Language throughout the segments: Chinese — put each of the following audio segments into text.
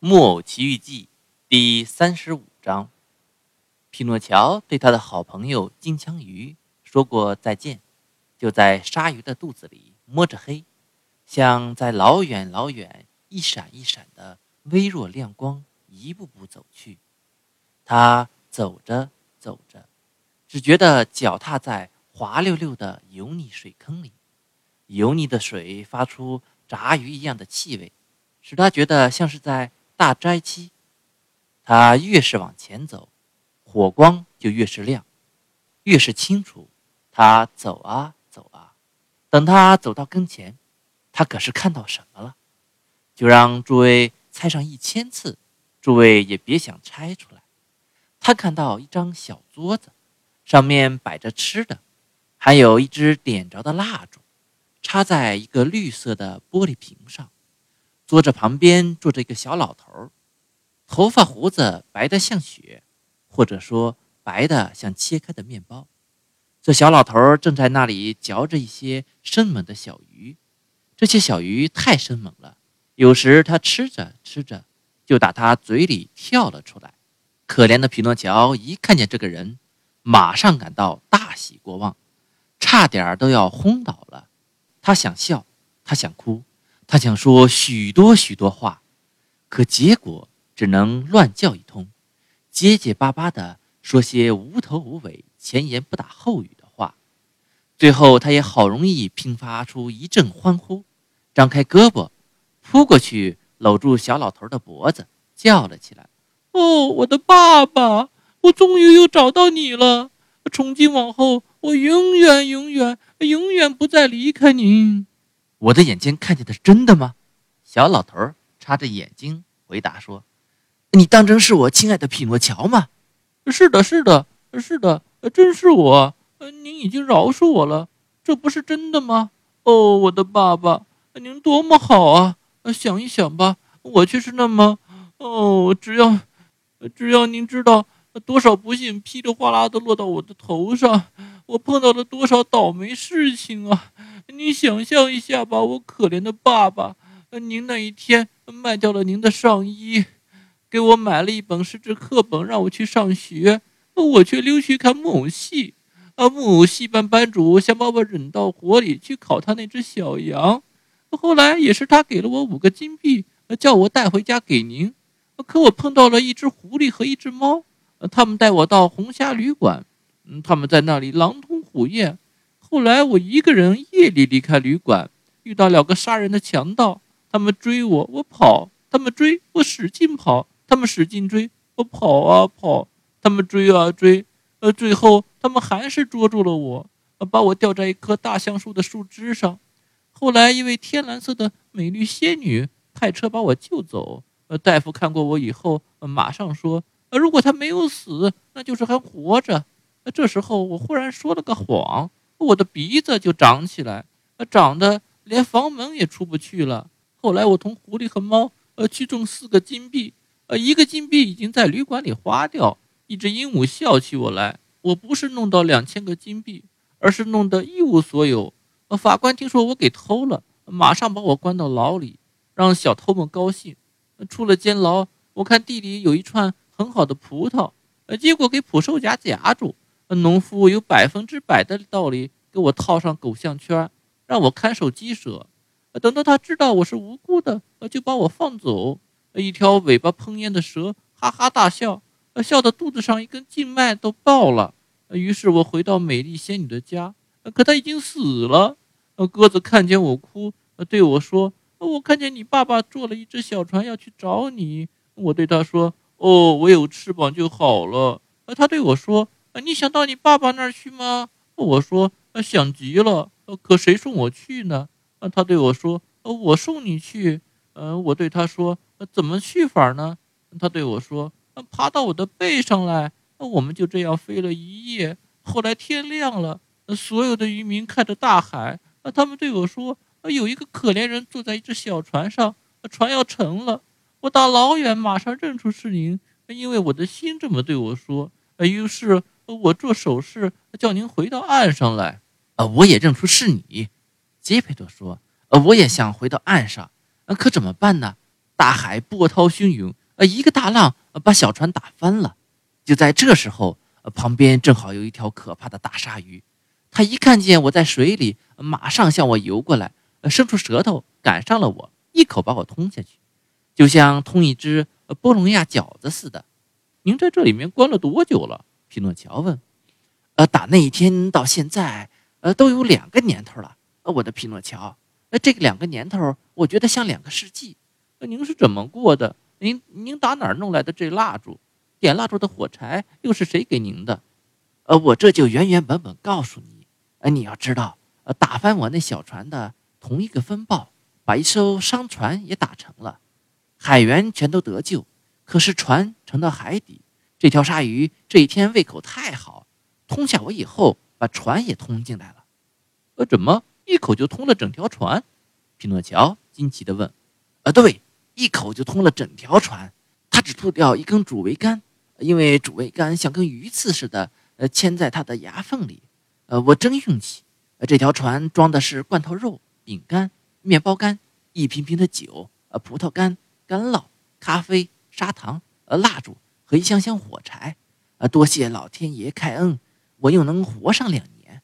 木偶奇遇记第35章，匹诺乔对他的好朋友金枪鱼说过再见，就在鲨鱼的肚子里摸着黑，像在老远老远一闪一闪的微弱亮光一步步走去。他走着走着，只觉得脚踏在滑溜溜的油腻水坑里，油腻的水发出炸鱼一样的气味，使他觉得像是在大斋期。他越是往前走，火光就越是亮，越是清楚。他走啊走啊，等他走到跟前，他可是看到什么了？就让诸位猜上1000次，诸位也别想猜出来。他看到一张小桌子，上面摆着吃的，还有一支点着的蜡烛，插在一个绿色的玻璃瓶上。桌子旁边坐着一个小老头，头发胡子白得像雪，或者说白得像切开的面包。这小老头正在那里嚼着一些生猛的小鱼，这些小鱼太生猛了，有时他吃着吃着就打他嘴里跳了出来。可怜的匹诺乔一看见这个人，马上感到大喜过望，差点都要昏倒了。他想笑，他想哭，他想说许多许多话，可结果只能乱叫一通，结结巴巴地说些无头无尾、前言不搭后语的话。最后他也好容易拼发出一阵欢呼，张开胳膊扑过去搂住小老头的脖子，叫了起来：哦，我的爸爸，我终于又找到你了，从今往后我永远永远永远不再离开您。我的眼睛看见的是真的吗？小老头插着眼睛回答说：你当真是我亲爱的匹诺乔吗？是的是的是的，真是我，您已经饶恕我了，这不是真的吗？哦，我的爸爸，您多么好啊，想一想吧，我却是那么……哦，只要您知道多少不幸噼里哗啦地落到我的头上，我碰到了多少倒霉事情啊！您想象一下吧，我可怜的爸爸，您那一天卖掉了您的上衣，给我买了一本识字课本让我去上学，我却溜去看木偶戏。木偶戏班班主想把我扔到火里去烤他那只小羊，后来也是他给了我5个金币，叫我带回家给您。可我碰到了一只狐狸和一只猫，他们带我到红虾旅馆，他们在那里狼吞虎咽。后来我一个人夜里离开旅馆，遇到2个杀人的强盗，他们追我，我跑，他们追我，使劲跑，他们使劲追我，跑啊跑，他们追啊追，最后他们还是捉住了我，把我吊在一棵大橡树的树枝上。后来一位天蓝色的美丽仙女派车把我救走，大夫看过我以后，马上说，如果他没有死，那就是还活着。这时候我忽然说了个谎，我的鼻子就长起来，长得连房门也出不去了。后来我同狐狸和猫去中4个金币，1个金币已经在旅馆里花掉。一只鹦鹉笑起我来，我不是弄到2000个金币，而是弄得一无所有。法官听说我给偷了，马上把我关到牢里，让小偷们高兴。出了监牢，我看地里有一串很好的葡萄，结果给捕兽夹夹住。农夫有100%的道理给我套上狗项圈，让我看守鸡舍。等到他知道我是无辜的，就把我放走。一条尾巴喷烟的蛇哈哈大笑，笑得肚子上一根静脉都爆了。于是我回到美丽仙女的家，可她已经死了。鸽子看见我哭，对我说，我看见你爸爸坐了一只小船要去找你。我对他说，哦，我有翅膀就好了。他对我说，你想到你爸爸那儿去吗？我说，想极了，可谁送我去呢？他对我说，我送你去。我对他说，怎么去法呢？他对我说，爬到我的背上来。我们就这样飞了一夜，后来天亮了，所有的渔民看着大海，他们对我说，有一个可怜人坐在一只小船上，船要沉了。我打老远马上认出是您，因为我的心这么对我说。于是我做手势叫您回到岸上来。我也认出是你，杰佩多说，我也想回到岸上，可怎么办呢？大海波涛汹涌，一个大浪把小船打翻了。就在这时候，旁边正好有一条可怕的大鲨鱼，它一看见我在水里，马上向我游过来，伸出舌头赶上了我，一口把我吞下去，就像吞一只波隆亚饺子似的。您在这里面关了多久了？匹诺乔问。打那一天到现在，都有2个年头了。我的匹诺乔，这个2个年头，我觉得像2个世纪。您是怎么过的？您打哪儿弄来的这蜡烛？点蜡烛的火柴又是谁给您的？我这就原本告诉你。你要知道，打翻我那小船的同一个风暴，把一艘商船也打沉了，海员全都得救，可是船沉到海底。这条鲨鱼这一天胃口太好，吞下我以后，把船也吞进来了。怎么一口就吞了整条船？匹诺乔惊奇地问。对，一口就吞了整条船。他只吐掉一根主桅杆，因为主桅杆像根鱼刺似的嵌在他的牙缝里。我真运气，这条船装的是罐头肉、饼干、面包干、一瓶瓶的酒、葡萄干、干酪、咖啡、砂糖、蜡烛和一箱箱火柴。多谢老天爷开恩，我又能活上2年。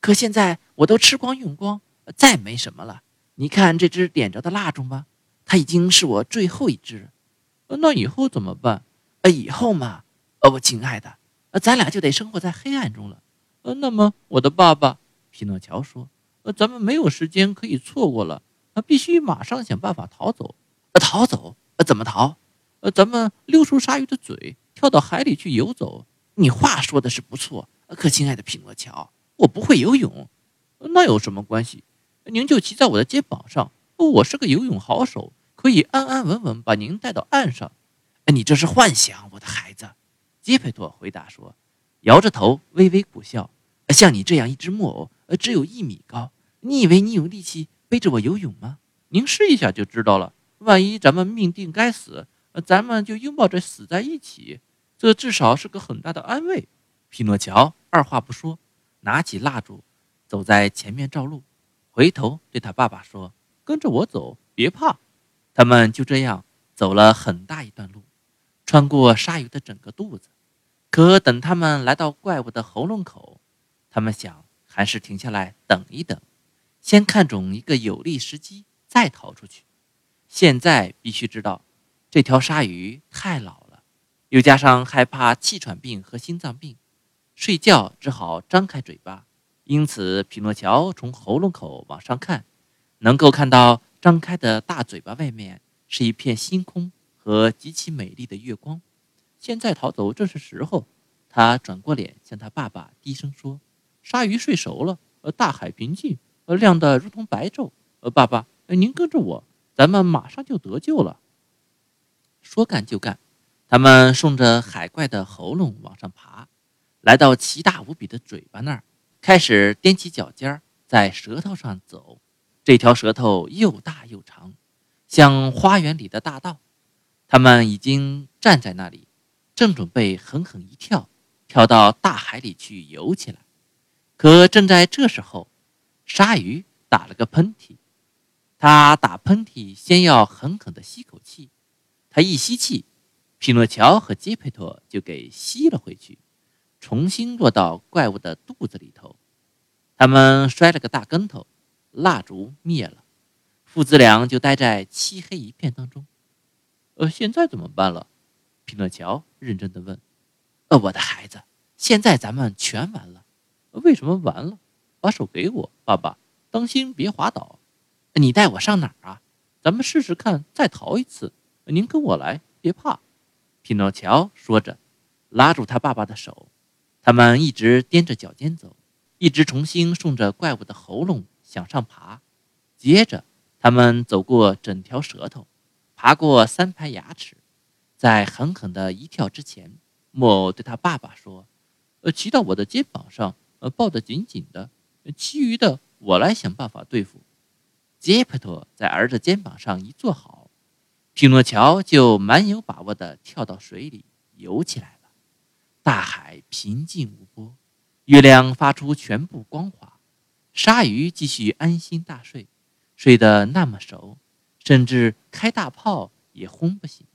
可现在我都吃光用光，再没什么了。你看这只点着的蜡烛吗？它已经是我最后一只。那以后怎么办？以后嘛，我亲爱的，咱俩就得生活在黑暗中了。那么我的爸爸，匹诺乔说，咱们没有时间可以错过了，必须马上想办法逃走。逃走？怎么逃？咱们溜出鲨鱼的嘴，跳到海里去游走。你话说的是不错，可亲爱的匹诺乔，我不会游泳。那有什么关系？您就骑在我的肩膀上，我是个游泳好手，可以安安稳稳把您带到岸上。你这是幻想，我的孩子。杰佩托回答说，摇着头微微苦笑。像你这样一只木偶，只有1米高，你以为你有力气背着我游泳吗？您试一下就知道了。万一咱们命定该死，咱们就拥抱着死在一起，这至少是个很大的安慰。匹诺乔二话不说，拿起蜡烛走在前面照路，回头对他爸爸说，跟着我走，别怕。他们就这样走了很大一段路，穿过鲨鱼的整个肚子。可等他们来到怪物的喉咙口，他们想还是停下来等一等，先看准一个有利时机再逃出去。现在必须知道，这条鲨鱼太老了，又加上害怕气喘病和心脏病，睡觉只好张开嘴巴。因此匹诺乔从喉咙口往上看，能够看到张开的大嘴巴外面是一片星空和极其美丽的月光。现在逃走正是时候。他转过脸向他爸爸低声说，鲨鱼睡熟了，大海平静，亮得如同白昼。爸爸，您跟着我，咱们马上就得救了。说干就干，他们顺着海怪的喉咙往上爬，来到奇大无比的嘴巴那儿，开始踮起脚尖在舌头上走。这条舌头又大又长，像花园里的大道。他们已经站在那里，正准备狠狠一跳，跳到大海里去游起来。可正在这时候，鲨鱼打了个喷嚏。他打喷嚏先要狠狠地吸口气，他一吸气，匹诺乔和杰佩托就给吸了回去，重新落到怪物的肚子里头。他们摔了个大跟头，蜡烛灭了，父子俩就待在漆黑一片当中。现在怎么办了？匹诺乔认真地问。我的孩子，现在咱们全完了。为什么完了？把手给我，爸爸，当心别滑倒。你带我上哪儿啊？咱们试试看，再逃一次。您跟我来，别怕。匹诺乔说着，拉住他爸爸的手。他们一直踮着脚尖走，一直重新顺着怪物的喉咙向上爬。接着他们走过整条舌头，爬过3排牙齿。在狠狠的一跳之前，木偶对他爸爸说，骑到我的肩膀上，抱得紧紧的，其余的我来想办法对付。杰佩托在儿子肩膀上一坐好，匹诺乔就蛮有把握地跳到水里游起来了。大海平静无波，月亮发出全部光华，鲨鱼继续安心大睡，睡得那么熟，甚至开大炮也轰不醒。